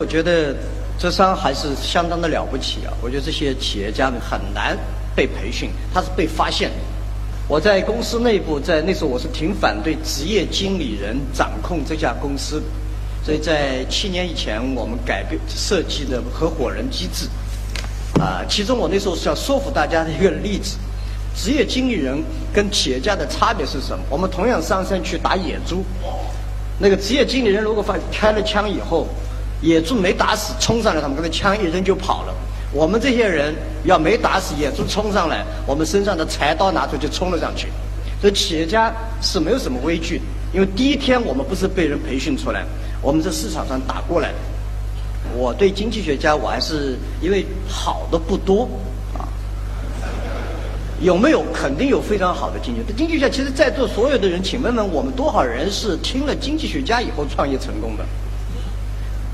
我觉得浙商还是相当的了不起啊！我觉得这些企业家们很难被培训，他是被发现的。我在公司内部，在那时候我是挺反对职业经理人掌控这家公司的，所以在7年以前，我们改变设计的合伙人机制。其中我那时候是要说服大家的一个例子：职业经理人跟企业家的差别是什么？我们同样上山去打野猪，那个职业经理人如果开了枪以后，野猪没打死，冲上来，他们跟他枪一扔就跑了。我们这些人要没打死野猪冲上来，我们身上的柴刀拿出就冲了上去。所以企业家是没有什么畏惧，因为第一天我们不是被人培训出来，我们在市场上打过来的。我对经济学家，我还是因为好的不多啊。有没有？肯定有非常好的经济学家。经济学家其实在座所有的人，请问问我们多少人是听了经济学家以后创业成功的？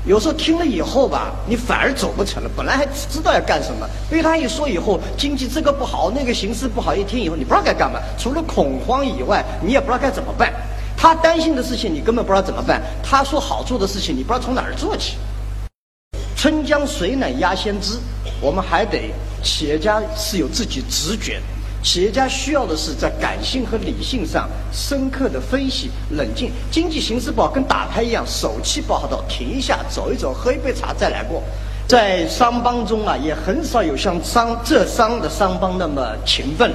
有时候听了以后吧，你反而走不成了。本来还知道要干什么，被他一说以后，经济这个不好，那个形势不好，一听以后你不知道该干嘛，除了恐慌以外，你也不知道该怎么办。他担心的事情你根本不知道怎么办，他说好做的事情你不知道从哪儿做起。春江水暖鸭先知，我们还得企业家是有自己直觉，企业家需要的是在感性和理性上深刻的分析、冷静。经济形势不好跟打牌一样，手气不好到停一下，走一走，喝一杯茶再来过。在商帮中啊，也很少有像浙商的商帮那么勤奋。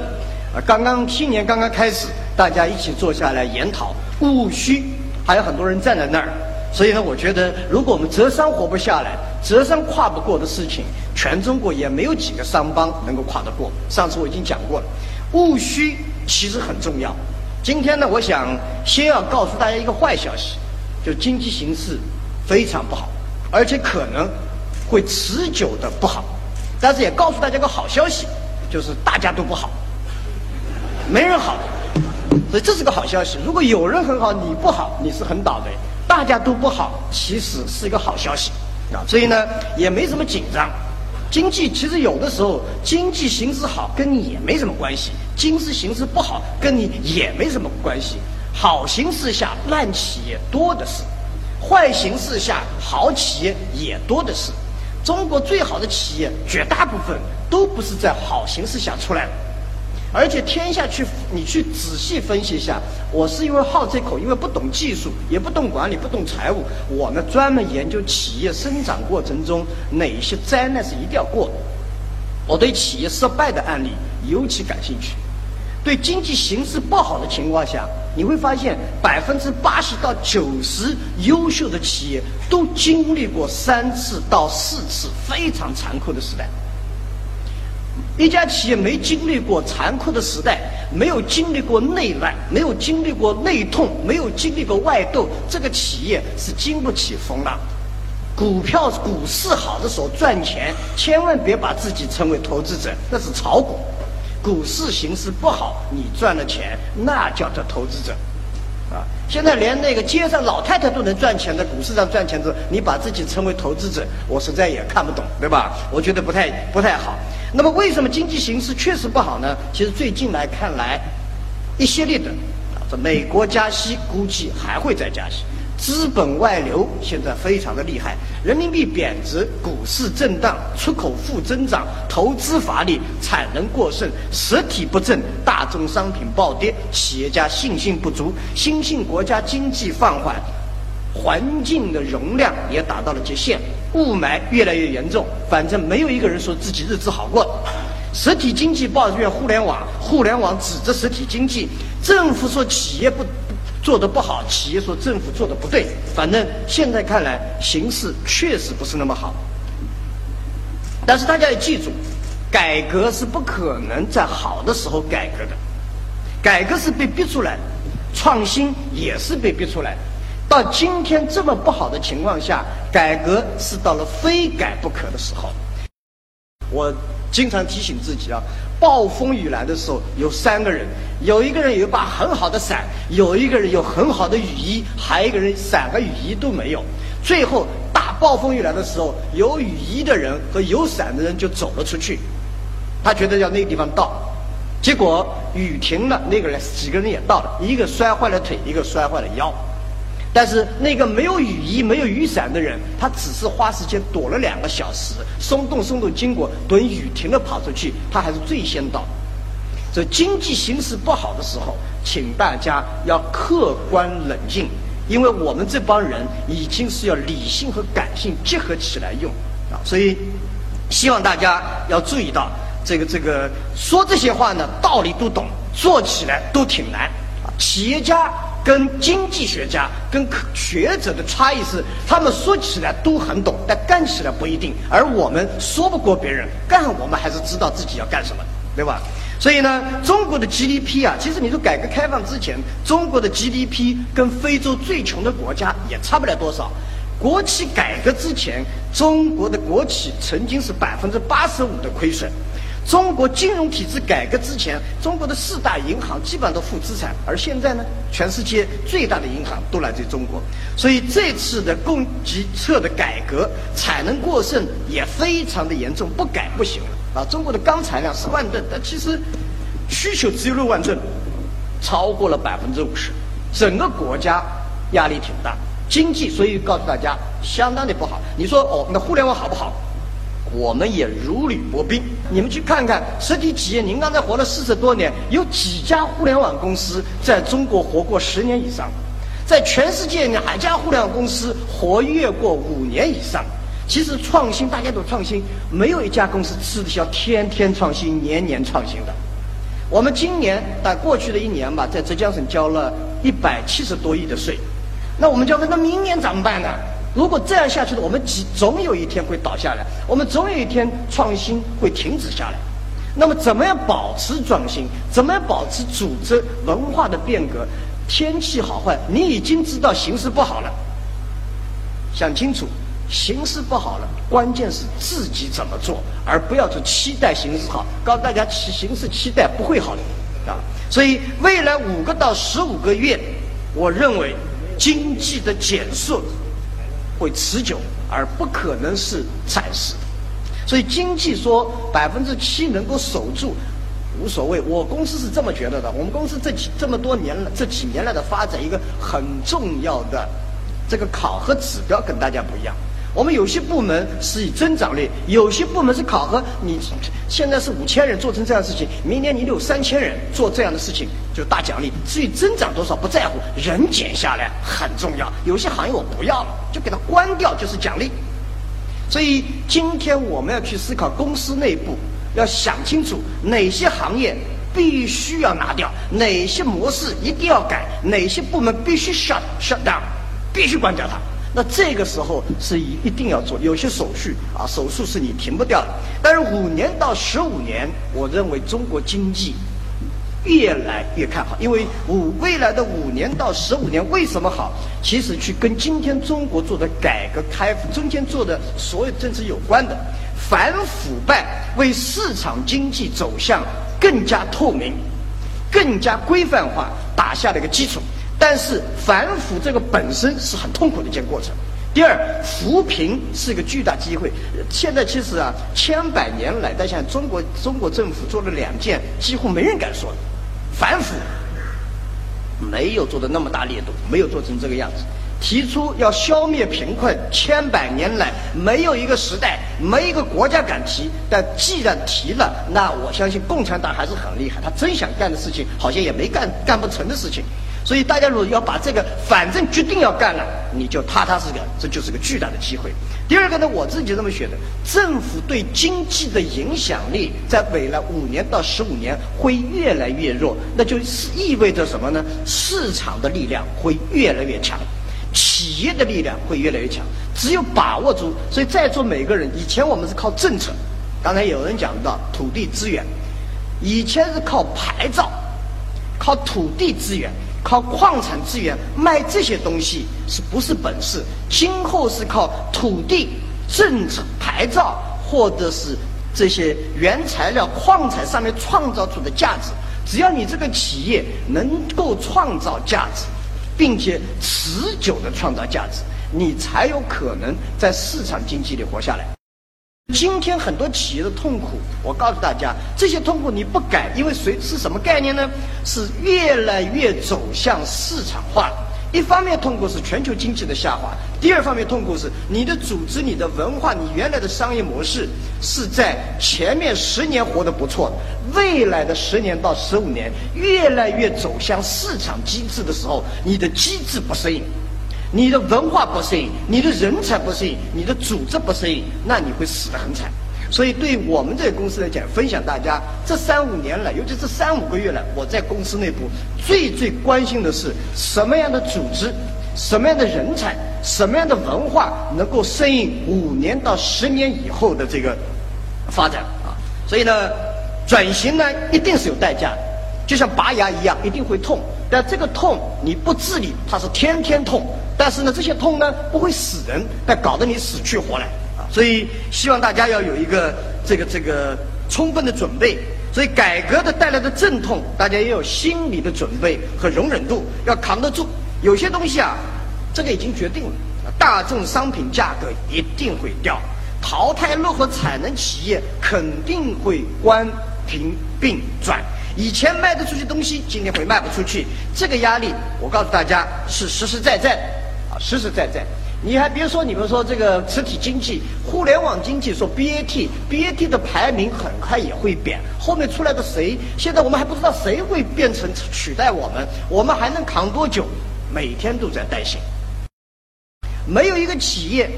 新年刚刚开始，大家一起坐下来研讨，务虚，还有很多人站在那儿。所以呢，我觉得如果我们浙商活不下来，浙商跨不过的事情，全中国也没有几个商帮能够跨得过。上次我已经讲过了，务虚其实很重要。今天呢，我想先要告诉大家一个坏消息，就经济形势非常不好，而且可能会持久的不好。但是也告诉大家个好消息，就是大家都不好，没人好，所以这是个好消息。如果有人很好，你不好，你是很倒霉。大家都不好，其实是一个好消息。所以呢，也没什么紧张。经济其实有的时候，经济形势好跟你也没什么关系，经济形势不好跟你也没什么关系。好形势下烂企业多的是，坏形势下好企业也多的是。中国最好的企业绝大部分都不是在好形势下出来的。而且天下去，你去仔细分析一下。我是因为好这口，因为不懂技术，也不懂管理，不懂财务。我呢，专门研究企业生长过程中哪些灾难是一定要过的。我对企业失败的案例尤其感兴趣。对经济形势不好的情况下，你会发现80%到90%优秀的企业都经历过3次到4次非常残酷的时代。一家企业没经历过残酷的时代，没有经历过内乱，没有经历过内痛，没有经历过外斗，这个企业是经不起风浪。股市好的时候赚钱，千万别把自己称为投资者，那是炒股。股市形势不好，你赚了钱，那叫做投资者。现在连那个街上老太太都能赚钱的，股市上赚钱的，你把自己称为投资者，我实在也看不懂，对吧？我觉得不太好。那么为什么经济形势确实不好呢？其实最近来看来，一系列的，美国加息，估计还会再加息，资本外流现在非常的厉害，人民币贬值，股市震荡，出口负增长，投资乏力，产能过剩，实体不振，大宗商品暴跌，企业家信心不足，新兴国家经济放缓，环境的容量也达到了极限，雾霾越来越严重，反正没有一个人说自己日子好过。实体经济抱怨互联网指着实体经济，政府说企业做得不好，企业说政府做得不对，反正现在看来形势确实不是那么好。但是大家要记住，改革是不可能在好的时候改革的，改革是被逼出来的，创新也是被逼出来的。到今天这么不好的情况下，改革是到了非改不可的时候。我经常提醒自己啊，暴风雨来的时候有3个人，有一个人有一把很好的伞，有一个人有很好的雨衣，还有一个人伞和雨衣都没有。最后大暴风雨来的时候，有雨衣的人和有伞的人就走了出去，他觉得要那个地方到，结果雨停了，那个人几个人也到了，一个摔坏了腿，一个摔坏了腰。但是那个没有雨衣、没有雨伞的人，他只是花时间躲了2个小时，松动经过，等雨停了跑出去，他还是最先到。所以经济形势不好的时候，请大家要客观冷静，因为我们这帮人已经是要理性和感性结合起来用啊。所以希望大家要注意到，这个说这些话呢，道理都懂，做起来都挺难啊。企业家跟经济学家跟学者的差异是，他们说起来都很懂，但干起来不一定。而我们说不过别人，干我们还是知道自己要干什么，对吧？所以呢，中国的 GDP 啊，其实你说改革开放之前，中国的 GDP 跟非洲最穷的国家也差不了多少。国企改革之前，中国的国企曾经是85%的亏损。中国金融体制改革之前，中国的4大银行基本上都负资产，而现在呢，全世界最大的银行都来自于中国。所以这次的供给侧的改革，产能过剩也非常的严重，不改不行了啊！中国的钢产量10万吨，但其实需求只有6万吨，超过了50%，整个国家压力挺大，经济所以告诉大家相当的不好。你说哦，那互联网好不好？我们也如履薄冰，你们去看看实体企业，您刚才活了40多年，有几家互联网公司在中国活过10年以上？在全世界哪家互联网公司活跃过5年以上？其实创新，大家都创新，没有一家公司吃得消天天创新、年年创新的。我们今年在过去的一年吧，在浙江省交了170多亿的税，那我们就要问，那明年怎么办呢？如果这样下去的，我们总有一天会倒下来，我们总有一天创新会停止下来。那么怎么样保持创新，怎么样保持组织文化的变革？天气好坏你已经知道，形势不好了，想清楚，形势不好了，关键是自己怎么做，而不要去期待形势好。告诉大家，形势期待不会好的啊。所以未来5到15个月，我认为经济的减速会持久，而不可能是暂时。所以经济说7%能够守住无所谓，我公司是这么觉得的。我们公司这么多年来的发展，一个很重要的这个考核指标跟大家不一样。我们有些部门是以增长率，有些部门是考核你现在是5000人做成这样的事情，明年你有3000人做这样的事情，就大奖励。至于增长多少不在乎，人减下来很重要。有些行业我不要了，就给它关掉，就是奖励。所以今天我们要去思考，公司内部要想清楚哪些行业必须要拿掉，哪些模式一定要改，哪些部门必须 shut down， 必须关掉它。那这个时候是一定要做，有些手续啊，手术是你停不掉的。但是5到15年，我认为中国经济越来越看好，因为未来的5到15年为什么好？其实去跟今天中国做的改革开放，中间做的所有政策有关的，反腐败为市场经济走向更加透明、更加规范化打下了一个基础。但是反腐这个本身是很痛苦的一件过程。第二，扶贫是一个巨大机会。现在其实啊，千百年来，但现在中国政府做了2件几乎没人敢说的，反腐没有做的那么大力度，没有做成这个样子。提出要消灭贫困，千百年来没有一个时代、没一个国家敢提。但既然提了，那我相信共产党还是很厉害，他真想干的事情好像也没干不成的事情。所以大家如果要把这个反正决定要干了，你就踏踏实实干，这就是个巨大的机会。第二个呢，我自己这么觉得，政府对经济的影响力在未来5到15年会越来越弱，那就意味着什么呢？市场的力量会越来越强，企业的力量会越来越强，只有把握住。所以在座每个人，以前我们是靠政策，刚才有人讲到土地资源，以前是靠牌照、靠土地资源、靠矿产资源，卖这些东西是不是本事？今后是靠土地、政策、牌照，或者是这些原材料、矿产上面创造出的价值。只要你这个企业能够创造价值，并且持久的创造价值，你才有可能在市场经济里活下来。今天很多企业的痛苦，我告诉大家，这些痛苦你不改，因为是什么概念呢？是越来越走向市场化，一方面痛苦是全球经济的下滑，第二方面痛苦是你的组织、你的文化、你原来的商业模式是在前面10年活得不错，未来的10年到15年越来越走向市场机制的时候，你的机制不适应，你的文化不适应，你的人才不适应，你的组织不适应，那你会死得很惨。所以对我们这个公司来讲，分享大家这3、5年来，尤其这3、5个月来，我在公司内部最关心的是什么样的组织、什么样的人才、什么样的文化能够适应5年到10年以后的这个发展啊。所以呢，转型呢一定是有代价的，就像拔牙一样，一定会痛。但这个痛你不治理，它是天天痛。但是呢，这些痛呢不会死人，但搞得你死去活来。所以希望大家要有一个这个充分的准备。所以改革的带来的阵痛，大家也有心理的准备和容忍度，要扛得住。有些东西啊，这个已经决定了，大众商品价格一定会掉，淘汰落后产能企业肯定会关停并转。以前卖得出去东西，今天会卖不出去。这个压力，我告诉大家是实实在在。你还别说，你们说这个实体经济、互联网经济，说 BAT 的排名很快也会变，后面出来的谁，现在我们还不知道谁会变成取代我们，我们还能扛多久？每天都在担心。没有一个企业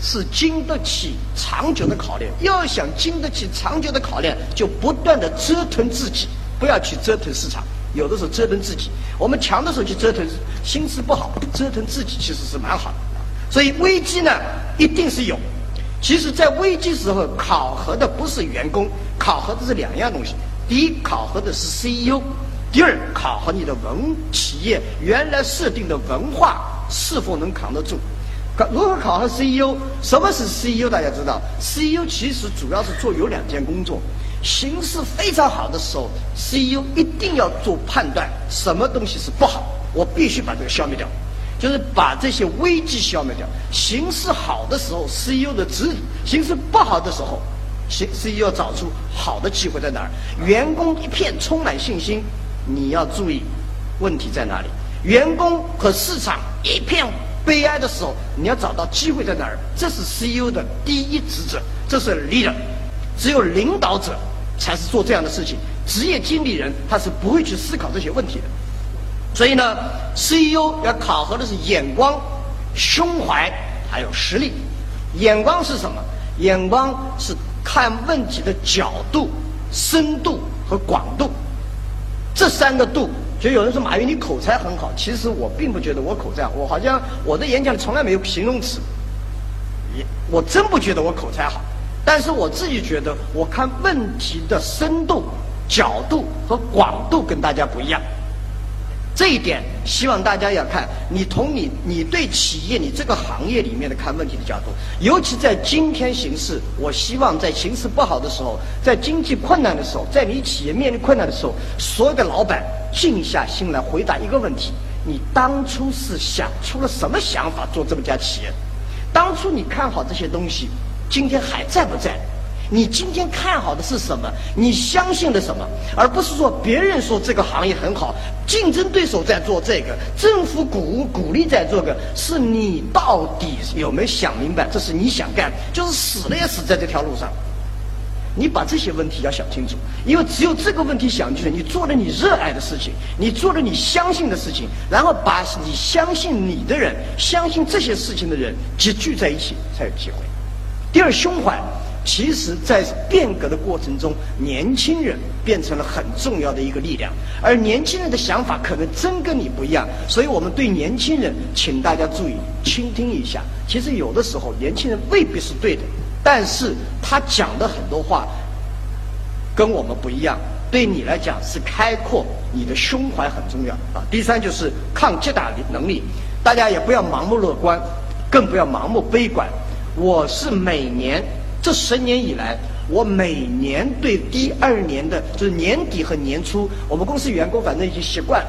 是经得起长久的考验，要想经得起长久的考验，就不断的折腾自己，不要去折腾市场。有的时候折腾自己，我们强的时候去折腾，心思不好，折腾自己其实是蛮好的。所以危机呢，一定是有。其实，在危机时候，考核的不是员工，考核的是2样东西：第一，考核的是 CEO； 第二，考核你的企业原来设定的文化是否能扛得住。如何考核 CEO？ 什么是 CEO？ 大家知道 ，CEO 其实主要是做有2件工作。形势非常好的时候 ，CEO 一定要做判断，什么东西是不好，我必须把这个消灭掉，就是把这些危机消灭掉。形势好的时候 ，CEO 的指引；形势不好的时候 ，CEO 要找出好的机会在哪儿。员工一片充满信心，你要注意问题在哪里；员工和市场一片悲哀的时候，你要找到机会在哪儿。这是 CEO 的第1职责，这是 leader。只有领导者才是做这样的事情，职业经理人他是不会去思考这些问题的。所以呢 ，CEO 要考核的是眼光、胸怀还有实力。眼光是什么？眼光是看问题的角度、深度和广度，这3个度。所以有人说马云你口才很好，其实我并不觉得我口才好，我好像我的演讲从来没有形容词，我真不觉得我口才好。但是我自己觉得，我看问题的深度、角度和广度跟大家不一样。这一点，希望大家要看。你从你对企业、你这个行业里面的看问题的角度，尤其在今天形势，我希望在形势不好的时候，在经济困难的时候，在你企业面临困难的时候，所有的老板静下心来回答一个问题：你当初是想出了什么想法做这么家企业？当初你看好这些东西，今天还在不在？你今天看好的是什么？你相信的什么？而不是说别人说这个行业很好，竞争对手在做这个，政府鼓励在做个，是你到底有没有想明白？这是你想干，就是死了也死在这条路上。你把这些问题要想清楚，因为只有这个问题想清楚，你做了你热爱的事情，你做了你相信的事情，然后把你相信你的人、相信这些事情的人集聚在一起，才有机会。第二，胸怀，其实在变革的过程中，年轻人变成了很重要的一个力量，而年轻人的想法可能真跟你不一样，所以我们对年轻人，请大家注意倾听一下。其实有的时候年轻人未必是对的，但是他讲的很多话跟我们不一样，对你来讲是开阔，你的胸怀很重要啊。第3就是抗击打能力，大家也不要盲目乐观，更不要盲目悲观。我是每年这10年以来，我每年对第2年的就是年底和年初，我们公司员工反正已经习惯了。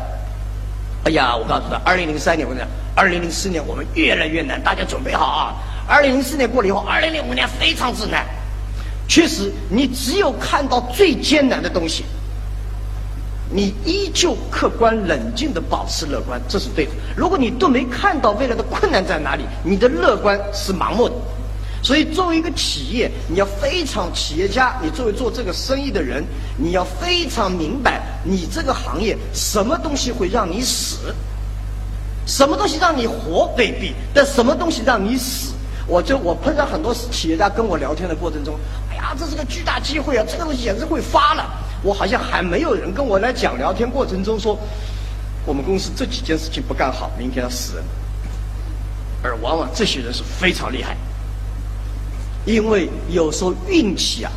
哎呀，我告诉他，2003年我讲，2004年我们越来越难，大家准备好啊！2004年过了以后，2005年非常之难。确实，你只有看到最艰难的东西，你依旧客观冷静地保持乐观，这是对的。如果你都没看到未来的困难在哪里，你的乐观是盲目的。所以，作为一个企业，你要非常企业家，你作为做这个生意的人，你要非常明白，你这个行业什么东西会让你死，什么东西让你活未必，但什么东西让你死。我碰到很多企业家跟我聊天的过程中，哎呀，这是个巨大机会啊，这个东西简直会发了。我好像还没有人跟我来讲聊天过程中说，我们公司这几件事情不干好，明天要死人。而往往这些人是非常厉害，因为有时候运气啊，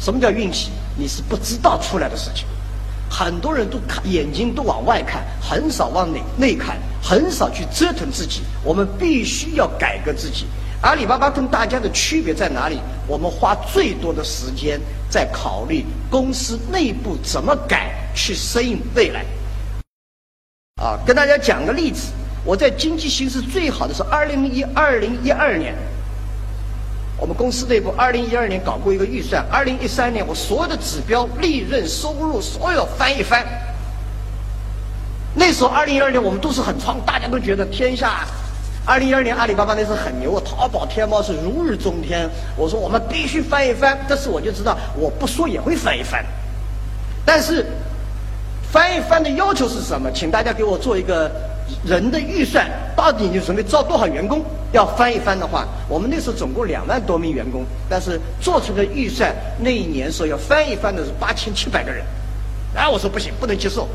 什么叫运气？你是不知道出来的事情。很多人都看眼睛都往外看，很少往内看，很少去折腾自己。我们必须要改革自己。阿里巴巴跟大家的区别在哪里？我们花最多的时间在考虑公司内部怎么改，去适应未来。啊，跟大家讲个例子，我在经济形势最好的是2012年，我们公司内部2012年搞过一个预算，2013年我所有的指标、利润、收入，所有翻一翻。那时候2012年我们都是很创，大家都觉得天下。2012年阿里巴巴那时候很牛啊，淘宝、天猫是如日中天。我说我们必须翻一翻，这次我就知道我不说也会翻一翻。但是翻一翻的要求是什么？请大家给我做一个人的预算，到底你准备招多少员工？要翻一翻的话，我们那时候总共2万多名员工，但是做出的预算那一年说要翻一翻的是8700个人。然后我说不行，不能接受。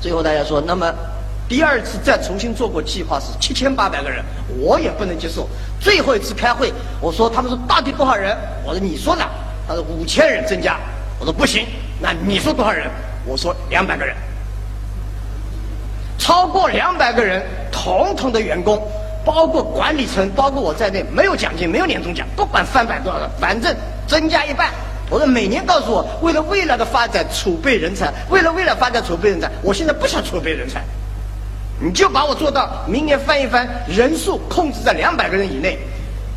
最后大家说，那么第二次再重新做过计划是7800个人，我也不能接受。最后一次开会，我说他们说到底多少人？我说你说的，他说5000人增加。我说不行，那你说多少人？我说200个人。超过200个人，统统的员工，包括管理层，包括我在内，没有奖金，没有年终奖，不管翻版多少人，反正增加一半。我说每年告诉我，为了未来的发展储备人才，为了未来发展储备人才，我现在不想储备人才。你就把我做到明年翻一翻，人数控制在200个人以内。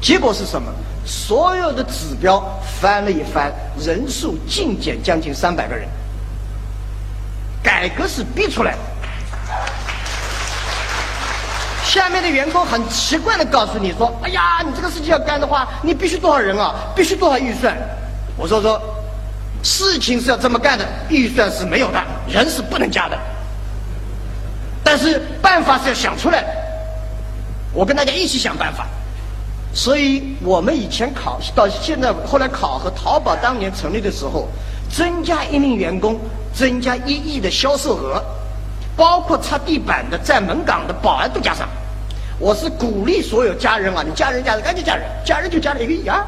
结果是什么？所有的指标翻了一翻，人数净减将近300个人。改革是逼出来的。下面的员工很奇怪的告诉你说：“哎呀，你这个事情要干的话，你必须多少人啊？必须多少预算？”我说，事情是要这么干的，预算是没有的，人是不能加的。但是办法是要想出来的，我跟大家一起想办法。所以我们以前考到现在，后来考核淘宝当年成立的时候，增加1名员工，增加1亿的销售额，包括擦地板的、在门岗的、保安都加上。我是鼓励所有家人啊，你家人赶紧家人就加了1亿啊，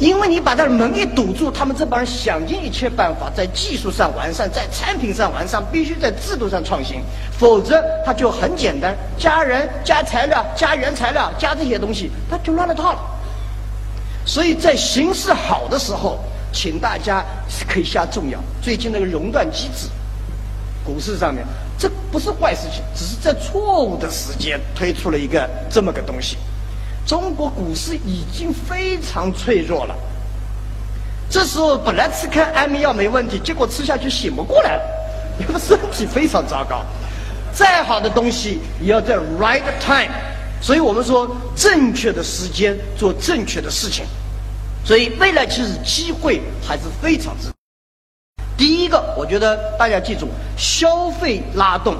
因为你把他的门一堵住，他们这帮人想尽一切办法，在技术上完善，在产品上完善，必须在制度上创新，否则他就很简单，加人、加材料、加原材料、加这些东西，他就乱了套了。所以在形势好的时候，请大家可以下重药。最近那个熔断机制，股市上面，这不是坏事情，只是在错误的时间推出了一个这么个东西。中国股市已经非常脆弱了，这时候本来吃颗安眠药没问题，结果吃下去醒不过来了，因为身体非常糟糕。再好的东西也要在 right time， 所以我们说正确的时间做正确的事情。所以未来其实机会还是非常之大。第一个，我觉得大家记住，消费拉动，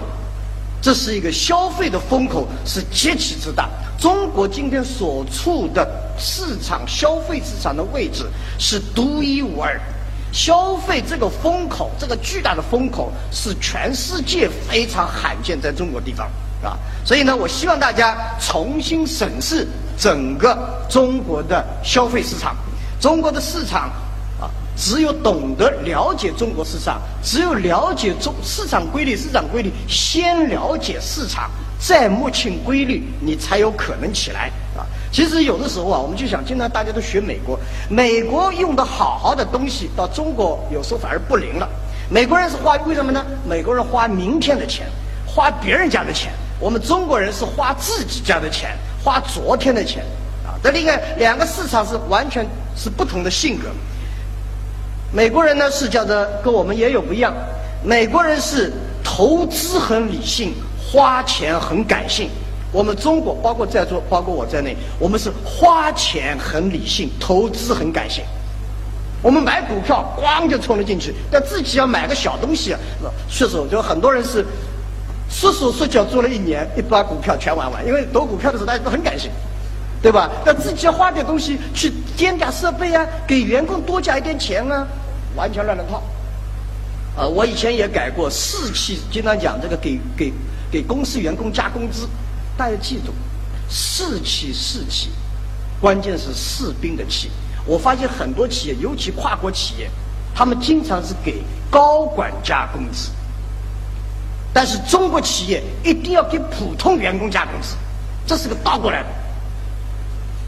这是一个消费的风口，是极其之大。中国今天所处的市场，消费市场的位置是独一无二的。消费这个风口，这个巨大的风口，是全世界非常罕见，在中国地方啊。所以呢，我希望大家重新审视整个中国的消费市场。中国的市场啊，只有懂得了解中国市场，只有了解市场规律，先了解市场，再摸清规律，你才有可能起来啊！其实有的时候啊，我们就想，经常大家都学美国，美国用的好好的东西，到中国有时候反而不灵了。美国人是花为什么呢？美国人花明天的钱，花别人家的钱；我们中国人是花自己家的钱，花昨天的钱啊！这两个市场是完全是不同的性格。美国人呢是叫做跟我们也有不一样，美国人是投资很理性，花钱很感性。我们中国，包括在座，包括我在内，我们是花钱很理性，投资很感性。我们买股票，咣就冲了进去，但自己要买个小东西，说实话，就很多人是缩手缩脚做了一年，一把股票全玩完，因为投股票的时候大家都很感性，对吧？但自己要花点东西去添加设备啊，给员工多加一点钱啊，完全乱了套。我以前也改过士气，经常讲这个给公司员工加工资，大家记住，士气，关键是士兵的气。我发现很多企业，尤其跨国企业，他们经常是给高管加工资，但是中国企业一定要给普通员工加工资，这是个倒过来的。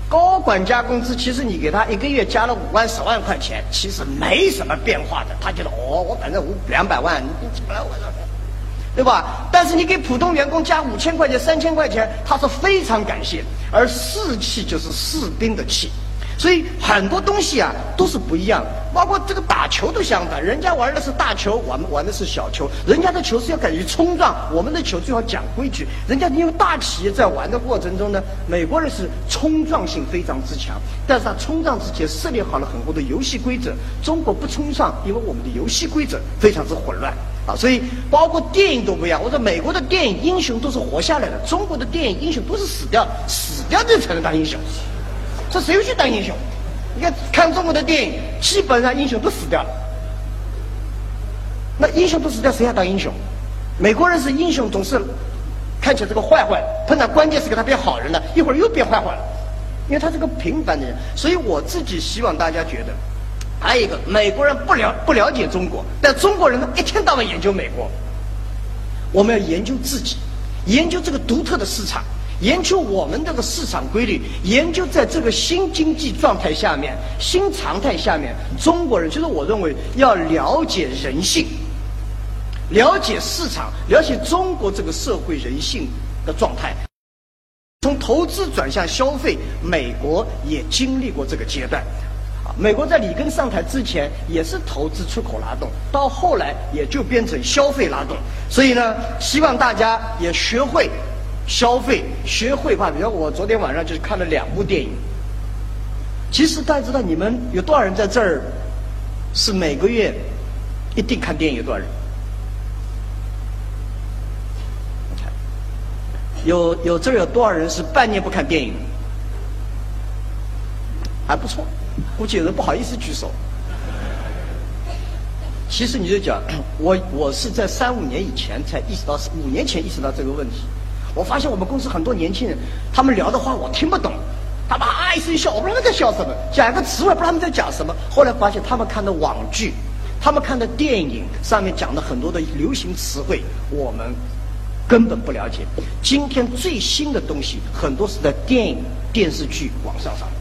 高管加工资，其实你给他一个月加了5万、10万块钱，其实没什么变化的，他觉得我反正200万，你本来我，对吧？但是你给普通员工加5000块钱、3000块钱，他是非常感谢。而士气就是士兵的气。所以很多东西啊都是不一样的，包括这个打球都相反，人家玩的是大球，我们玩的是小球。人家的球是要敢于冲撞，我们的球最好讲规矩。人家因为大企业在玩的过程中呢，美国人是冲撞性非常之强，但是他冲撞之前设立好了很多的游戏规则。中国不冲撞，因为我们的游戏规则非常之混乱啊。所以包括电影都不一样。我说美国的电影英雄都是活下来的，中国的电影英雄都是死掉这才能当英雄。这谁去当英雄？你看中国的电影，基本上英雄都死掉了。那英雄都死掉，谁还当英雄？美国人是英雄，总是看起来这个坏坏，碰到关键时刻他变好人了，一会儿又变坏坏了，因为他是个平凡的人。所以我自己希望大家觉得，还有一个，美国人不了解中国，但中国人呢一天到晚研究美国。我们要研究自己，研究这个独特的市场。研究我们这个市场规律，研究在这个新经济状态下面、新常态下面，中国人，就是我认为要了解人性，了解市场，了解中国这个社会人性的状态。从投资转向消费，美国也经历过这个阶段。美国在里根上台之前也是投资出口拉动，到后来也就变成消费拉动。所以呢，希望大家也学会消费，学会吧。比如我昨天晚上就是看了2部电影。其实大家知道，你们有多少人在这儿是每个月一定看电影？有多少人？有这儿有多少人是半年不看电影？还不错，估计有人不好意思举手。其实你就讲，我是在3、5年以前才意识到，5年前意识到这个问题。我发现我们公司很多年轻人，他们聊的话我听不懂，他们啊一声笑，我不知道他在笑什么，讲一个词我也不知道他们在讲什么。后来发现他们看的网剧，他们看的电影上面讲的很多的流行词汇，我们根本不了解。今天最新的东西很多是在电影、电视剧、网上上的。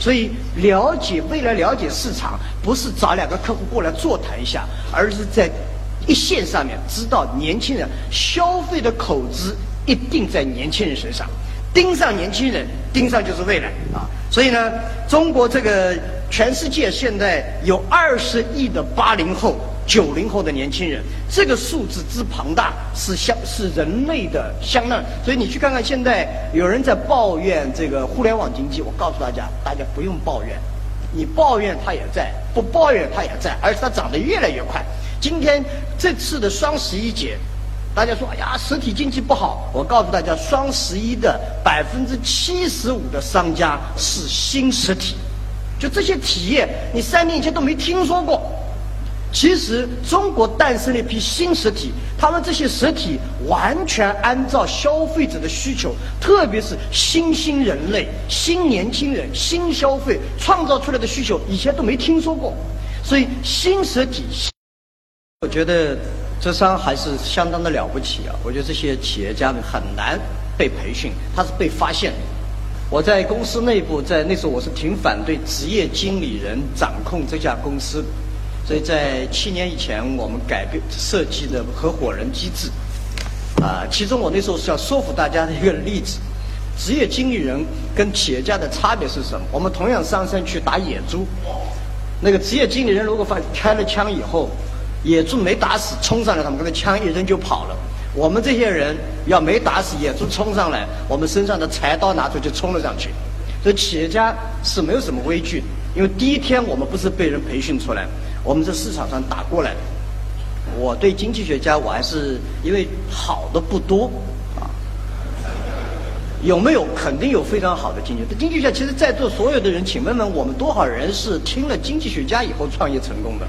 所以了解未来，了解市场，不是找2个客户过来座谈一下，而是在一线上面知道年轻人消费的口子。一定在年轻人身上，盯上年轻人，盯上就是未来啊！所以呢，中国这个全世界现在有20亿的80后、90后的年轻人，这个数字之庞大是人类的相当。所以你去看看，现在有人在抱怨这个互联网经济，我告诉大家，大家不用抱怨，你抱怨它也在，不抱怨它也在，而且它涨得越来越快。今天这次的双11节。大家说，哎呀，实体经济不好。我告诉大家，双11的75%的商家是新实体，就这些企业，你3年前都没听说过。其实中国诞生了一批新实体，他们这些实体完全按照消费者的需求，特别是新兴人类、新年轻人、新消费创造出来的需求，以前都没听说过。所以新实体，我觉得。浙商还是相当的了不起啊！我觉得这些企业家们很难被培训，他是被发现的。我在公司内部，在那时候我是挺反对职业经理人掌控这家公司，所以在7年以前我们改变设计的合伙人机制。其中我那时候是要说服大家的一个例子：职业经理人跟企业家的差别是什么？我们同样上山去打野猪，那个职业经理人如果开了枪以后。野猪没打死，冲上来，他们跟他枪一扔就跑了。我们这些人要没打死野猪冲上来，我们身上的柴刀拿出去冲了上去。所以企业家是没有什么畏惧，因为第一天我们不是被人培训出来，我们在市场上打过来的。我对经济学家我还是因为好的不多啊，有没有肯定有非常好的经济学家。经济学家其实在座所有的人，请问问我们多少人是听了经济学家以后创业成功的？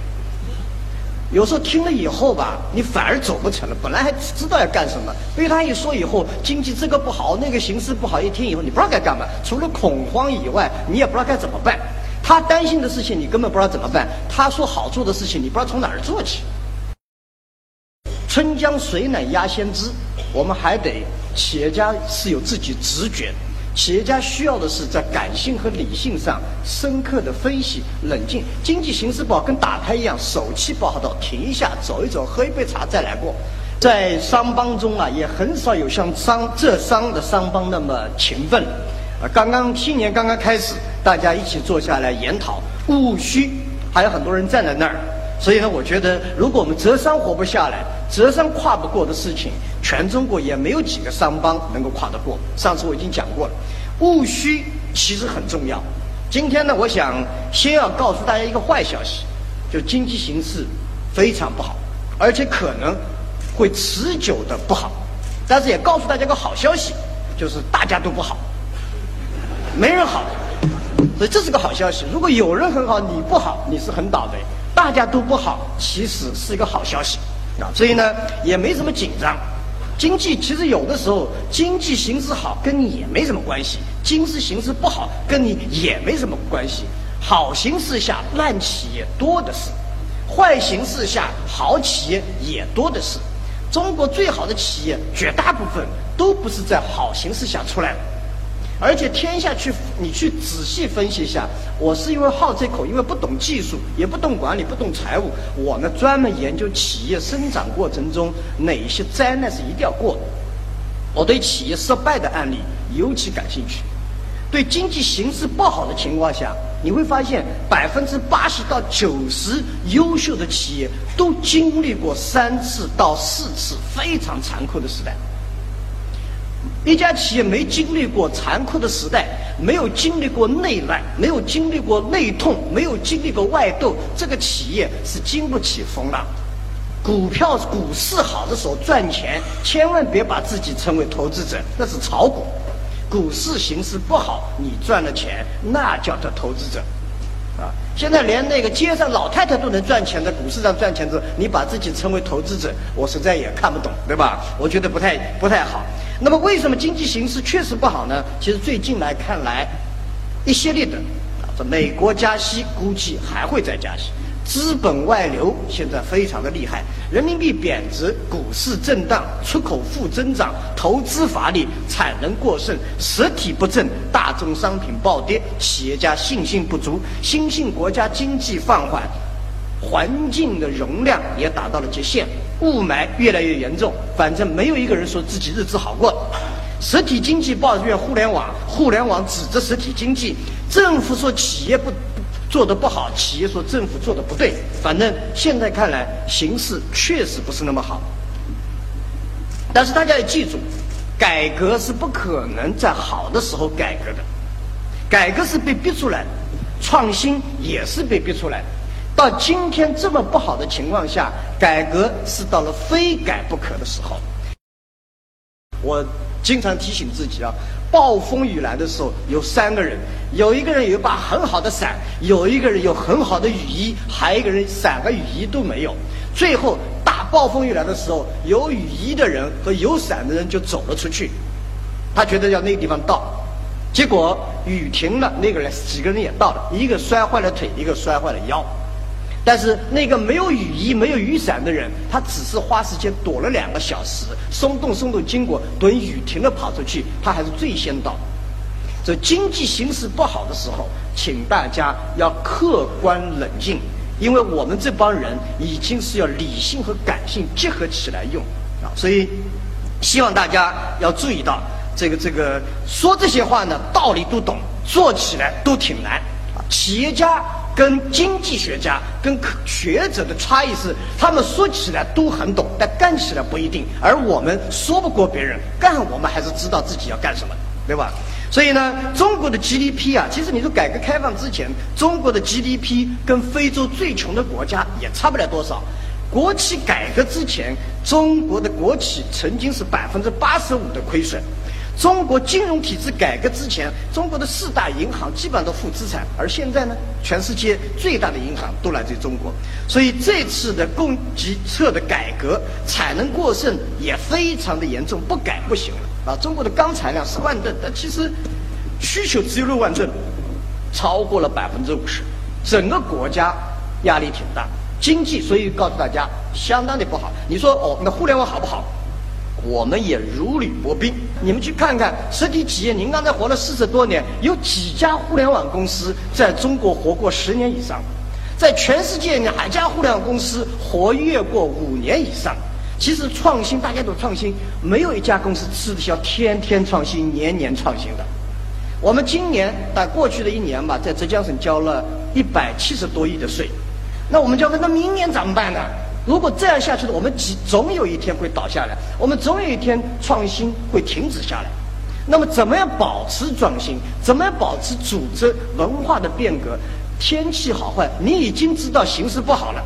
有时候听了以后吧，你反而走不成了。本来还知道要干什么，被他一说以后，经济这个不好，那个形势不好，一听以后你不知道该干嘛，除了恐慌以外，你也不知道该怎么办。他担心的事情你根本不知道怎么办，他说好做的事情你不知道从哪儿做起。春江水暖鸭先知，我们还得企业家是有自己直觉，企业家需要的是在感性和理性上深刻的分析、冷静。经济形势不好跟打牌一样，手气不好到停一下，走一走，喝一杯茶再来过。在商帮中啊，也很少有像商帮那么勤奋。新年刚刚开始，大家一起坐下来研讨务虚，还有很多人站在那儿。所以呢，我觉得如果我们浙商活不下来，浙商跨不过的事情，全中国也没有几个商帮能够跨得过。上次我已经讲过了，务虚其实很重要。今天呢，我想先要告诉大家一个坏消息，就经济形势非常不好，而且可能会持久的不好。但是也告诉大家个好消息，就是大家都不好，没人好，所以这是个好消息。如果有人很好，你不好，你是很倒霉。大家都不好，其实是一个好消息。所以呢，也没什么紧张。经济其实有的时候，经济形势好跟你也没什么关系，经济形势不好跟你也没什么关系。好形势下烂企业多的是，坏形势下好企业也多的是。中国最好的企业绝大部分都不是在好形势下出来的。而且天下去，你去仔细分析一下。我是因为好这口，因为不懂技术，也不懂管理，不懂财务。我呢，专门研究企业生长过程中哪些灾难是一定要过的。我对企业失败的案例尤其感兴趣。对经济形势不好的情况下，你会发现80%到90%优秀的企业都经历过3次到4次非常残酷的时代。一家企业没经历过残酷的时代，没有经历过内乱，没有经历过内痛，没有经历过外斗，这个企业是经不起风浪。股市好的时候赚钱，千万别把自己称为投资者，那是炒股。股市形势不好，你赚了钱，那叫做投资者啊。现在连那个街上老太太都能赚钱的股市上赚钱的，你把自己称为投资者，我实在也看不懂，对吧？我觉得不太好。那么为什么经济形势确实不好呢？其实最近来看来，一系列的，这美国加息估计还会再加息，资本外流现在非常的厉害，人民币贬值，股市震荡，出口负增长，投资乏力，产能过剩，实体不振，大宗商品暴跌，企业家信心不足，新兴国家经济放缓，环境的容量也达到了极限，雾霾越来越严重，反正没有一个人说自己日子好过。实体经济抱怨互联网，互联网指责实体经济，政府说企业做得不好，企业说政府做得不对，反正现在看来形势确实不是那么好。但是大家要记住，改革是不可能在好的时候改革的，改革是被逼出来的，创新也是被逼出来的。到今天这么不好的情况下，改革是到了非改不可的时候。我经常提醒自己啊，暴风雨来的时候有3个人，有一个人有一把很好的伞，有一个人有很好的雨衣，还有一个人伞和雨衣都没有。最后大暴风雨来的时候，有雨衣的人和有伞的人就走了出去，他觉得要那个地方到，结果雨停了，那个人几个人也到了，一个摔坏了腿，一个摔坏了腰。但是那个没有雨衣没有雨伞的人，他只是花时间躲了2个小时，松动经过，等雨停了跑出去，他还是最先到。这经济形势不好的时候，请大家要客观冷静，因为我们这帮人已经是要理性和感性结合起来用啊，所以希望大家要注意到，说这些话呢，道理都懂，做起来都挺难。企业家跟经济学家跟学者的差异是，他们说起来都很懂，但干起来不一定。而我们说不过别人，干我们还是知道自己要干什么，对吧？所以呢，中国的 GDP 啊，其实你说改革开放之前，中国的 GDP 跟非洲最穷的国家也差不了多少。国企改革之前，中国的国企曾经是85%的亏损。中国金融体制改革之前，中国的4大银行基本上都负资产，而现在呢，全世界最大的银行都来自于中国，所以这次的供给侧的改革，产能过剩也非常的严重，不改不行了啊！中国的钢产量10万吨，但其实需求只有6万吨，超过了50%，整个国家压力挺大，经济所以告诉大家相当的不好。你说哦，那互联网好不好？我们也如履薄冰，你们去看看实体企业，您刚才活了40多年，有几家互联网公司在中国活过10年以上？在全世界哪家互联网公司活跃过5年以上？其实创新，大家都创新，没有一家公司吃得消天天创新、年年创新的。我们今年打过去的一年吧，在浙江省交了170多亿的税，那我们交了，那明年怎么办呢？如果这样下去的，我们总有一天会倒下来，我们总有一天创新会停止下来。那么怎么样保持创新，怎么样保持组织文化的变革？天气好坏你已经知道，形势不好了，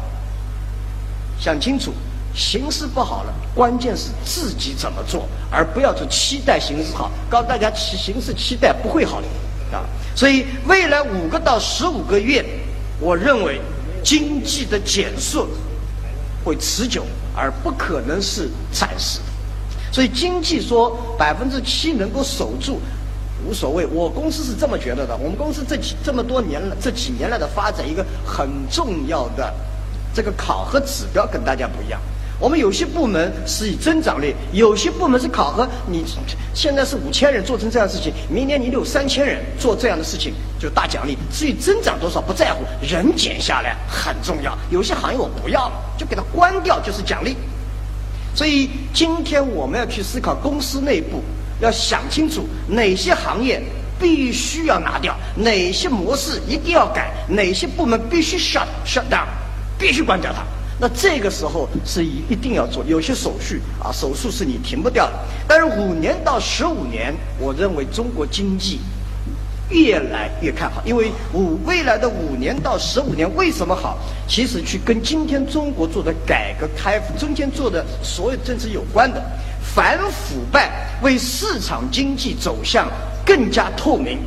想清楚，形势不好了，关键是自己怎么做，而不要去期待形势好。告诉大家，形势期待不会好的啊！所以未来5到15个月，我认为经济的减速会持久，而不可能是暂时的。所以经济说7%能够守住，无所谓。我公司是这么觉得的。我们公司这么多年来的发展，一个很重要的这个考核指标跟大家不一样。我们有些部门是以增长率，有些部门是考核你现在是5000人做成这样的事情，明年你有3000人做这样的事情就大奖励。至于增长多少不在乎，人减下来很重要。有些行业我不要了，就给它关掉，就是奖励。所以今天我们要去思考，公司内部要想清楚哪些行业必须要拿掉，哪些模式一定要改，哪些部门必须 shut down， 必须关掉它。那这个时候是一定要做，有些手续啊，手术是你停不掉的。但是5到15年，我认为中国经济越来越看好，因为未来的5到15年为什么好？其实去跟今天中国做的改革开放，中间做的所有政策有关的，反腐败为市场经济走向更加透明、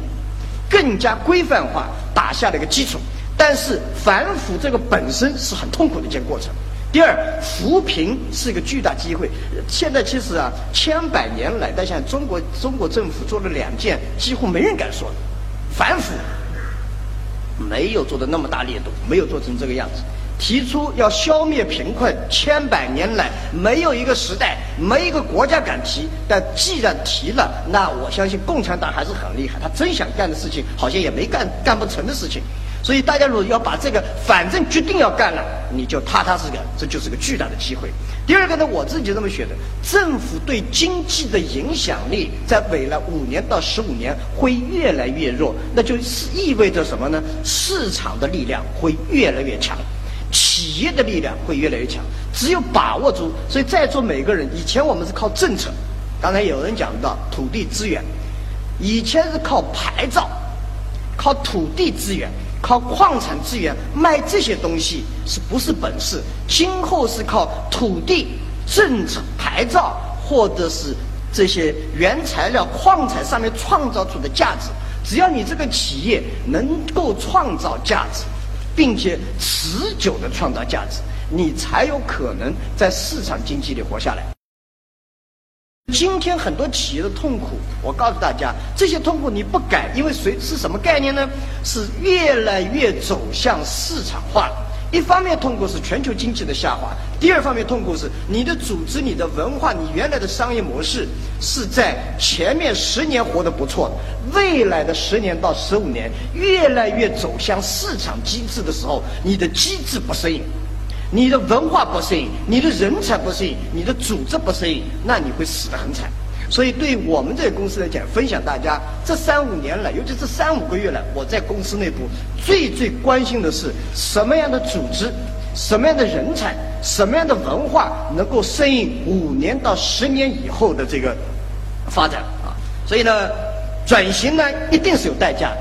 更加规范化打下了一个基础。但是反腐这个本身是很痛苦的一件过程。第二，扶贫是一个巨大机会。现在其实啊，千百年来，但像中国政府做了2件几乎没人敢说的，反腐没有做的那么大力度，没有做成这个样子。提出要消灭贫困，千百年来没有一个时代、没一个国家敢提，但既然提了，那我相信共产党还是很厉害，他真想干的事情好像也没干不成的事情。所以大家如果要把这个，反正决定要干了，你就踏实干，这就是个巨大的机会。第二个呢，我自己这么觉得，政府对经济的影响力在未来5到15年会越来越弱，那就意味着什么呢？市场的力量会越来越强，企业的力量会越来越强，只有把握住。所以在座每个人，以前我们是靠政策，刚才有人讲到土地资源，以前是靠牌照、靠土地资源、靠矿产资源，卖这些东西是不是本事？今后是靠土地、政策、牌照，或者是这些原材料、矿产上面创造出的价值。只要你这个企业能够创造价值，并且持久的创造价值，你才有可能在市场经济里活下来。今天很多企业的痛苦，我告诉大家，这些痛苦你不改，因为是什么概念呢？是越来越走向市场化了。一方面痛苦是全球经济的下滑，第二方面痛苦是你的组织、你的文化、你原来的商业模式是在前面10年活得不错，未来的10到15年越来越走向市场机制的时候，你的机制不适应，你的文化不适应，你的人才不适应，你的组织不适应，那你会死得很惨。所以对我们这个公司来讲，分享大家这3、5年来，尤其是3、5个月来，我在公司内部最关心的是什么样的组织、什么样的人才、什么样的文化能够适应5年到10年以后的这个发展啊。所以呢，转型呢一定是有代价的，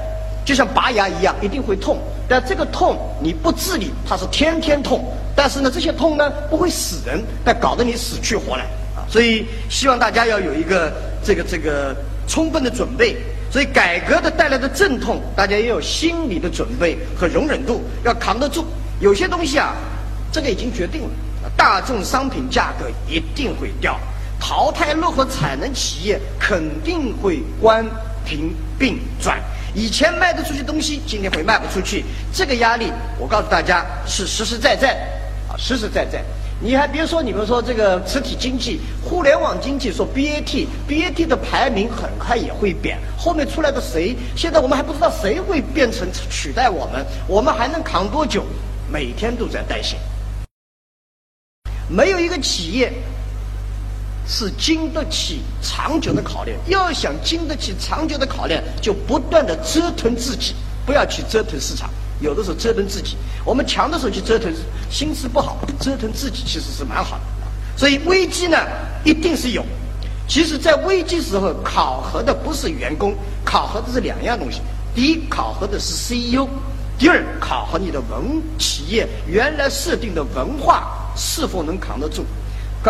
就像拔牙一样，一定会痛。但这个痛你不治理，它是天天痛。但是呢，这些痛呢不会死人，但搞得你死去活来啊！所以希望大家要有一个这个充分的准备。所以改革的带来的阵痛，大家也有心理的准备和容忍度，要扛得住。有些东西啊，这个已经决定了，大众商品价格一定会掉，淘汰落后产能企业肯定会关停并转。以前卖得出去东西，今天会卖不出去，这个压力我告诉大家是实实在在啊，实实在在。你还别说，你们说这个实体经济、互联网经济，说 BAT 的排名很快也会变，后面出来的谁，现在我们还不知道谁会变成取代我们，我们还能扛多久？每天都在担心。没有一个企业是经得起长久的考验，要想经得起长久的考验，就不断的折腾自己，不要去折腾市场。有的时候折腾自己，我们强的时候去折腾，心思不好，折腾自己其实是蛮好的。所以危机呢，一定是有。其实，在危机时候考核的不是员工，考核的是2样东西：第一，考核的是 CEO； 第二，考核你的企业原来设定的文化是否能扛得住。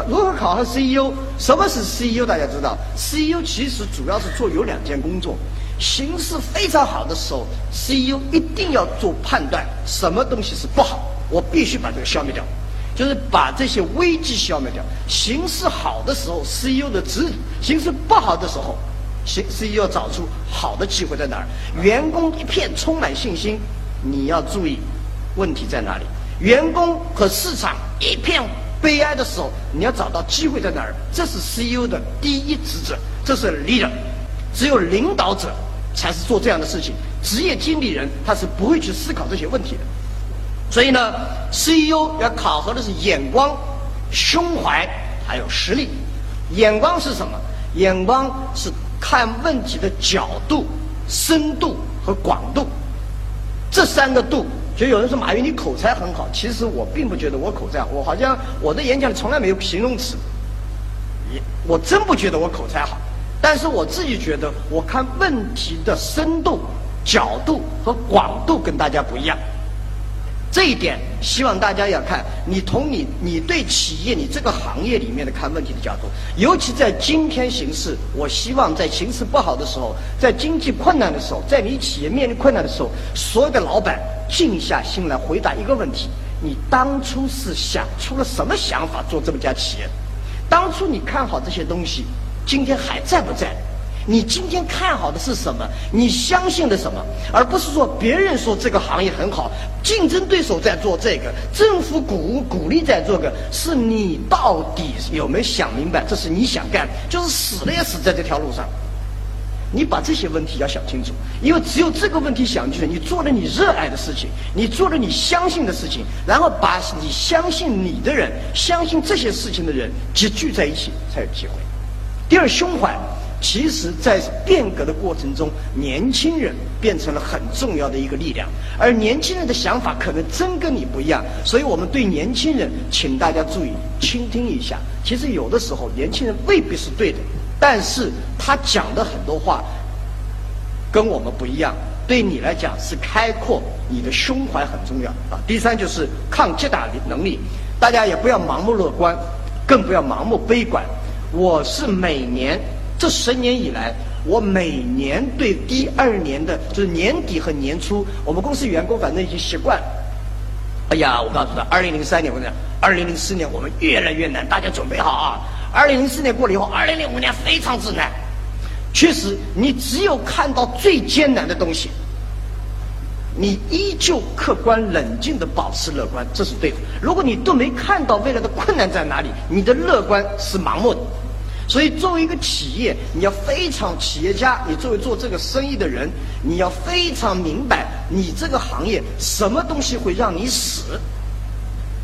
如何考核 CEO？ 什么是 CEO？ 大家知道 ，CEO 其实主要是做有2件工作。形势非常好的时候 ，CEO 一定要做判断，什么东西是不好，我必须把这个消灭掉，就是把这些危机消灭掉。形势好的时候 ，CEO 的指引；形势不好的时候 ，CEO 要找出好的机会在哪儿。员工一片充满信心，你要注意问题在哪里。员工和市场一片悲哀的时候，你要找到机会在哪儿，这是 CEO 的第一职责，这是 leader。 只有领导者才是做这样的事情，职业经理人他是不会去思考这些问题的。所以呢， CEO 要考核的是眼光、胸怀还有实力。眼光是什么？眼光是看问题的角度、深度和广度，这3个度。就有人说马云你口才很好，其实我并不觉得我口才好，我好像我的演讲里从来没有形容词，我真不觉得我口才好。但是我自己觉得我看问题的深度、角度和广度跟大家不一样，这一点希望大家要看，你从你对企业、你这个行业里面的看问题的角度，尤其在今天形势，我希望在形势不好的时候，在经济困难的时候，在你企业面临困难的时候，所有的老板静下心来回答一个问题：你当初是想出了什么想法做这么家企业？当初你看好这些东西，今天还在不在？你今天看好的是什么？你相信的什么？而不是说别人说这个行业很好，竞争对手在做这个，政府鼓励在做个，是你到底有没有想明白这是你想干，就是死了也死在这条路上。你把这些问题要想清楚，因为只有这个问题想清楚，你做了你热爱的事情，你做了你相信的事情，然后把你相信你的人、相信这些事情的人集聚在一起，才有机会。第二，胸怀。其实在变革的过程中，年轻人变成了很重要的一个力量，而年轻人的想法可能真跟你不一样，所以我们对年轻人，请大家注意倾听一下。其实有的时候年轻人未必是对的，但是他讲的很多话跟我们不一样，对你来讲是开阔，你的胸怀很重要啊。第3就是抗击打能力，大家也不要盲目乐观，更不要盲目悲观。我是每年这10年以来，我每年对第2年的，就是年底和年初，我们公司员工反正已经习惯了。哎呀，我告诉他，2003年我讲，2004年我们越来越难，大家准备好啊！2004年过了以后，2005年非常之难。确实，你只有看到最艰难的东西，你依旧客观冷静的保持乐观，这是对的。如果你都没看到未来的困难在哪里，你的乐观是盲目的。所以作为一个企业，你要非常企业家，你作为做这个生意的人，你要非常明白你这个行业什么东西会让你死，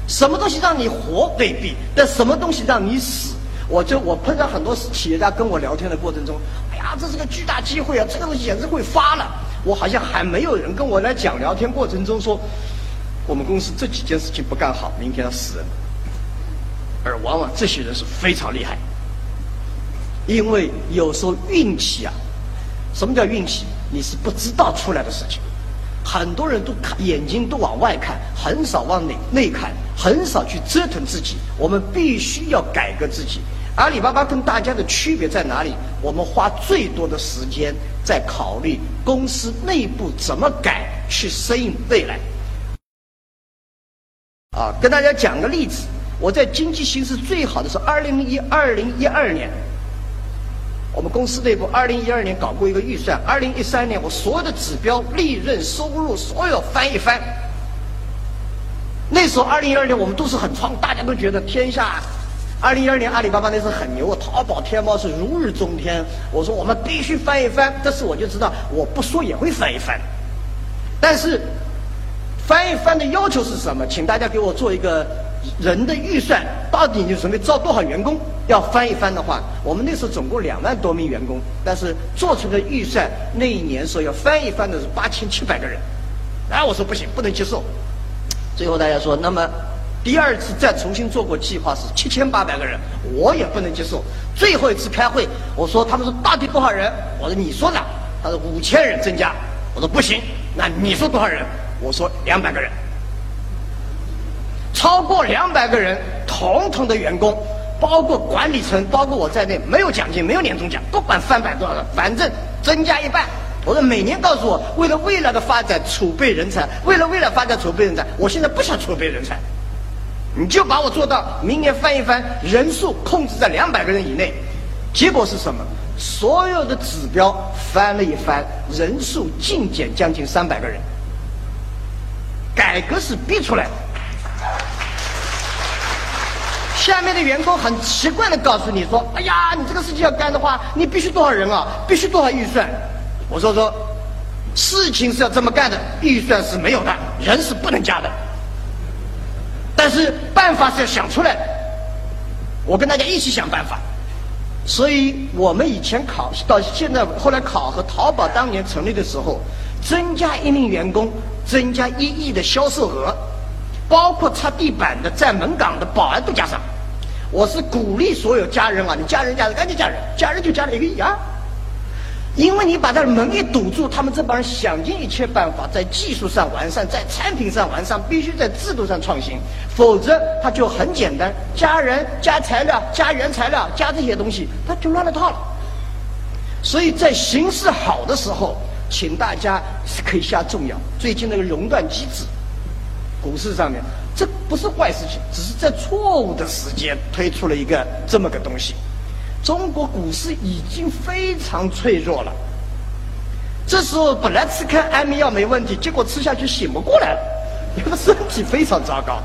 什么东西让你活未必，但什么东西让你死。我碰到很多企业家跟我聊天的过程中，哎呀，这是个巨大机会啊，这个东西简直会发了。我好像还没有人跟我来讲聊天过程中说，我们公司这几件事情不干好，明天要死人。而往往这些人是非常厉害，因为有时候运气啊，什么叫运气？你是不知道出来的事情。很多人都看眼睛都往外看，很少往内看，很少去折腾自己。我们必须要改革自己。阿里巴巴跟大家的区别在哪里？我们花最多的时间在考虑公司内部怎么改，去适应未来。啊，跟大家讲个例子，我在经济形势最好的是2012年。我们公司内部2012年搞过一个预算，2013年我所有的指标、利润、收入，所有翻一翻。那时候2012年我们都是很创，大家都觉得天下。2012年阿里巴巴那时候很牛，淘宝、天猫是如日中天。我说我们必须翻一翻，这次我就知道我不说也会翻一翻。但是翻一翻的要求是什么？请大家给我做一个。人的预算到底你准备招多少员工？要翻一翻的话，我们那时候总共2万多名员工，但是做出的预算那一年说要翻一翻的是8700个人。然后我说不行，不能接受。最后大家说，那么第二次再重新做过计划是7800个人，我也不能接受。最后一次开会，我说他们说到底多少人？我说你说的，他说5000人增加。我说不行，那你说多少人？我说200个人。超过200个人，统统的员工，包括管理层，包括我在内，没有奖金，没有年终奖，不管翻版多少人，反正增加一半。我说每年告诉我，为了未来的发展储备人才，为了未来发展储备人才，我现在不想储备人才，你就把我做到明年翻一翻，人数控制在200个人以内。结果是什么？所有的指标翻了一翻，人数净减将近300个人。改革是逼出来的。下面的员工很奇怪的告诉你说：“哎呀，你这个事情要干的话，你必须多少人啊？必须多少预算？”我说，事情是要这么干的，预算是没有的，人是不能加的，但是办法是要想出来的。我跟大家一起想办法。所以我们以前考到现在，后来考核淘宝当年成立的时候，增加1名员工，增加1亿的销售额。包括擦地板的、在门岗的、保安都加上。我是鼓励所有家人啊，你家人赶紧家人就加了1亿啊！因为你把他门一堵住，他们这帮人想尽一切办法，在技术上完善，在产品上完善，必须在制度上创新，否则他就很简单，加人、加材料、加原材料、加这些东西，他就乱了套了。所以在形势好的时候，请大家可以下重药。最近那个熔断机制。股市上面，这不是坏事情，只是在错误的时间推出了一个这么个东西。中国股市已经非常脆弱了，这时候本来吃颗安眠药没问题，结果吃下去醒不过来了，你的身体非常糟糕。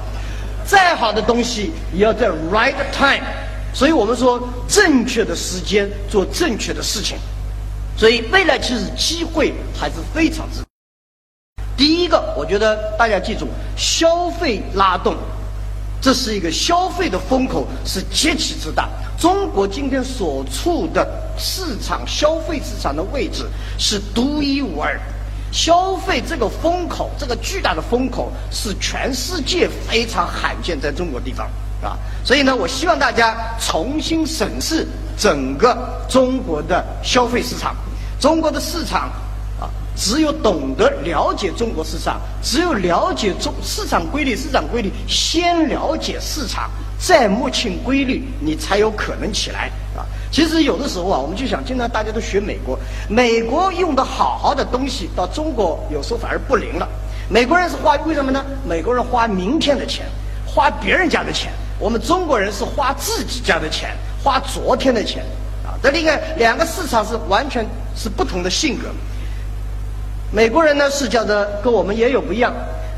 再好的东西也要在 right time， 所以我们说正确的时间做正确的事情。所以未来其实机会还是非常之大。第一个，我觉得大家记住，消费拉动，这是一个消费的风口是极其之大。中国今天所处的市场，消费市场的位置是独一无二的。消费这个风口，这个巨大的风口是全世界非常罕见，在中国地方啊。所以呢，我希望大家重新审视整个中国的消费市场，中国的市场。只有懂得了解中国市场，只有了解市场规律，先了解市场，再摸清规律，你才有可能起来啊！其实有的时候啊，我们就想，经常大家都学美国，美国用的好好的东西，到中国有时候反而不灵了。美国人是花为什么呢？美国人花明天的钱，花别人家的钱，我们中国人是花自己家的钱，花昨天的钱啊！这另外两个市场是完全是不同的性格。美国人呢是叫做跟我们也有不一样，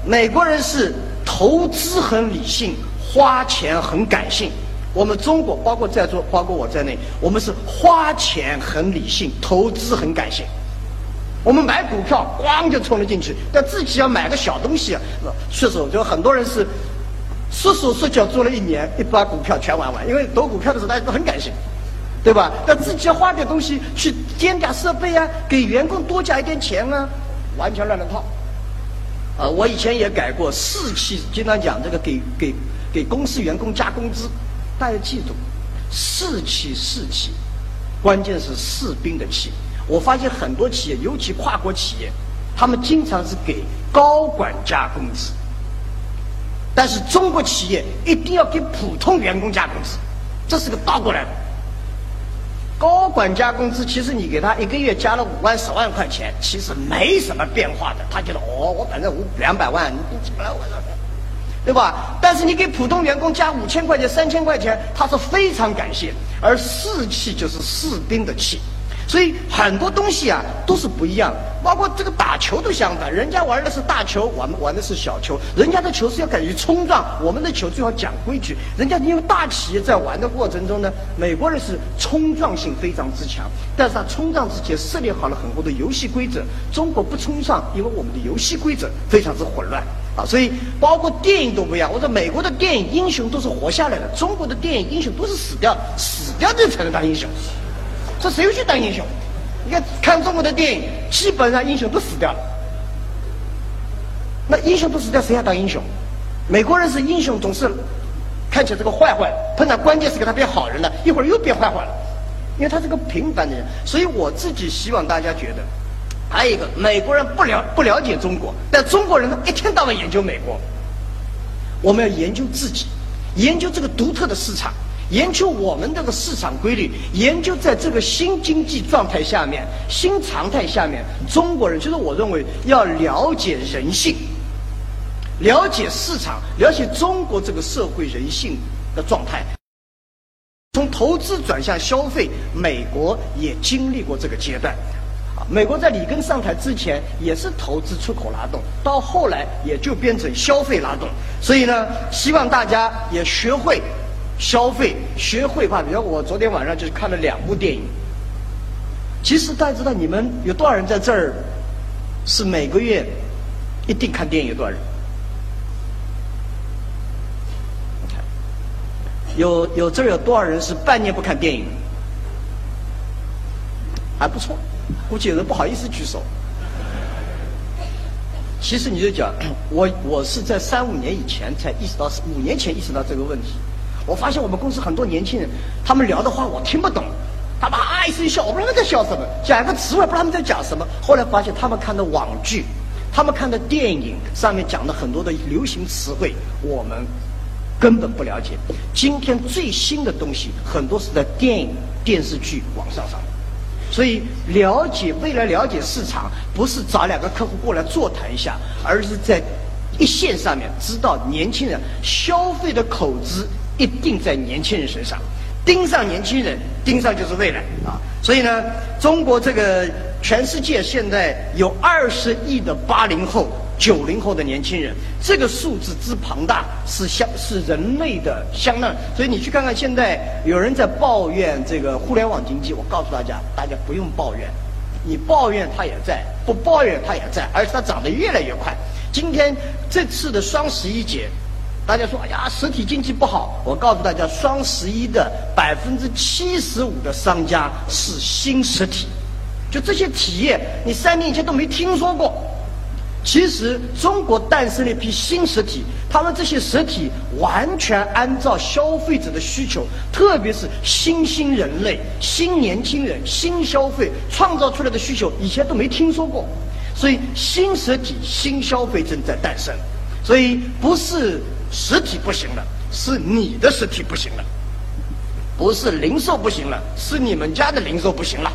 美国人是投资很理性，花钱很感性。我们中国包括在座，包括我在内，我们是花钱很理性，投资很感性。我们买股票咣就冲了进去，但自己要买个小东西啊，确实我觉得很多人是缩手缩脚做了一年，一把股票全玩完，因为投股票的时候大家都很感性，对吧？但自己要花点东西去添点设备啊，给员工多加一点钱啊，完全乱了套。啊，我以前也改过士气，经常讲这个给公司员工加工资，大家记住，士气，关键是士兵的气。我发现很多企业，尤其跨国企业，他们经常是给高管加工资。但是中国企业一定要给普通员工加工资，这是个倒过来的。高管加工资，其实你给他一个月加了5万、10万块钱，其实没什么变化的。他觉得哦，我反正200万，你本来我，对吧？但是你给普通员工加5000块钱、3000块钱，他是非常感谢。而士气就是士兵的气，所以很多东西啊都是不一样的，包括这个打球都相反，人家玩的是大球，我们玩的是小球，人家的球是要敢于冲撞，我们的球最好讲规矩。人家因为大企业在玩的过程中呢，美国人是冲撞性非常之强，但是他冲撞之前设立好了很多的游戏规则，中国不冲撞，因为我们的游戏规则非常之混乱啊，所以包括电影都不一样。我说美国的电影英雄都是活下来的，中国的电影英雄都是死掉这才能当英雄。这谁又去当英雄？你看中国的电影，基本上英雄都死掉了。那英雄都死掉，谁还当英雄？美国人是英雄，总是看起来这个坏坏，碰到关键时刻他变好人了，一会儿又变坏坏了，因为他是个平凡的人。所以我自己希望大家觉得，还有一个，美国人不了解中国，但中国人一天到晚研究美国。我们要研究自己，研究这个独特的市场。研究我们这个市场规律，研究在这个新经济状态下面、新常态下面，中国人，就是我认为要了解人性，了解市场，了解中国这个社会人性的状态。从投资转向消费，美国也经历过这个阶段。美国在里根上台之前也是投资出口拉动，到后来也就变成消费拉动。所以呢，希望大家也学会消费，学会吧。比如我昨天晚上就是看了2部电影。其实大家知道，你们有多少人在这儿是每个月一定看电影？有多少人？有这儿有多少人是半年不看电影？还不错，估计有人不好意思举手。其实你就讲，我是在3、5年以前才意识到，5年前意识到这个问题。我发现我们公司很多年轻人，他们聊的话我听不懂，他们啊一声笑，我不知道他们在笑什么，讲一个词我也不知道他们在讲什么。后来发现他们看的网剧，他们看的电影上面讲的很多的流行词汇，我们根本不了解。今天最新的东西很多是在电影、电视剧、网上上。所以了解未来，了解市场，不是找2个客户过来座谈一下，而是在一线上面知道年轻人消费的口子。一定在年轻人身上，盯上年轻人，盯上就是未来啊！所以呢，中国这个全世界现在有20亿的80后、90后的年轻人，这个数字之庞大是人类的相当。所以你去看看，现在有人在抱怨这个互联网经济，我告诉大家，大家不用抱怨，你抱怨它也在，不抱怨它也在，而且它涨得越来越快。今天这次的双11节。大家说，哎呀，实体经济不好。我告诉大家，双11的75%的商家是新实体，就这些企业，你3年前都没听说过。其实中国诞生了一批新实体，他们这些实体完全按照消费者的需求，特别是新人类、新年轻人、新消费创造出来的需求，以前都没听说过。所以新实体、新消费正在诞生。所以不是实体不行了，是你的实体不行了；不是零售不行了，是你们家的零售不行了。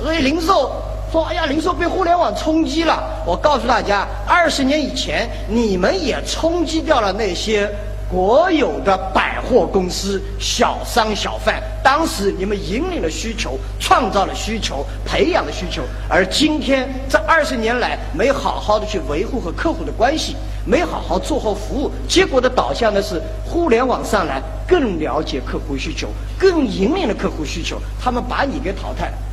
所以零售说：“哎呀，零售被互联网冲击了。”我告诉大家，20年以前你们也冲击掉了那些国有的百货公司、小商小贩。当时你们引领了需求，创造了需求，培养了需求。而今天这20年来，没好好的去维护和客户的关系，没好好做好服务，结果的导向呢是互联网上来更了解客户需求，更引领了客户需求，他们把你给淘汰了。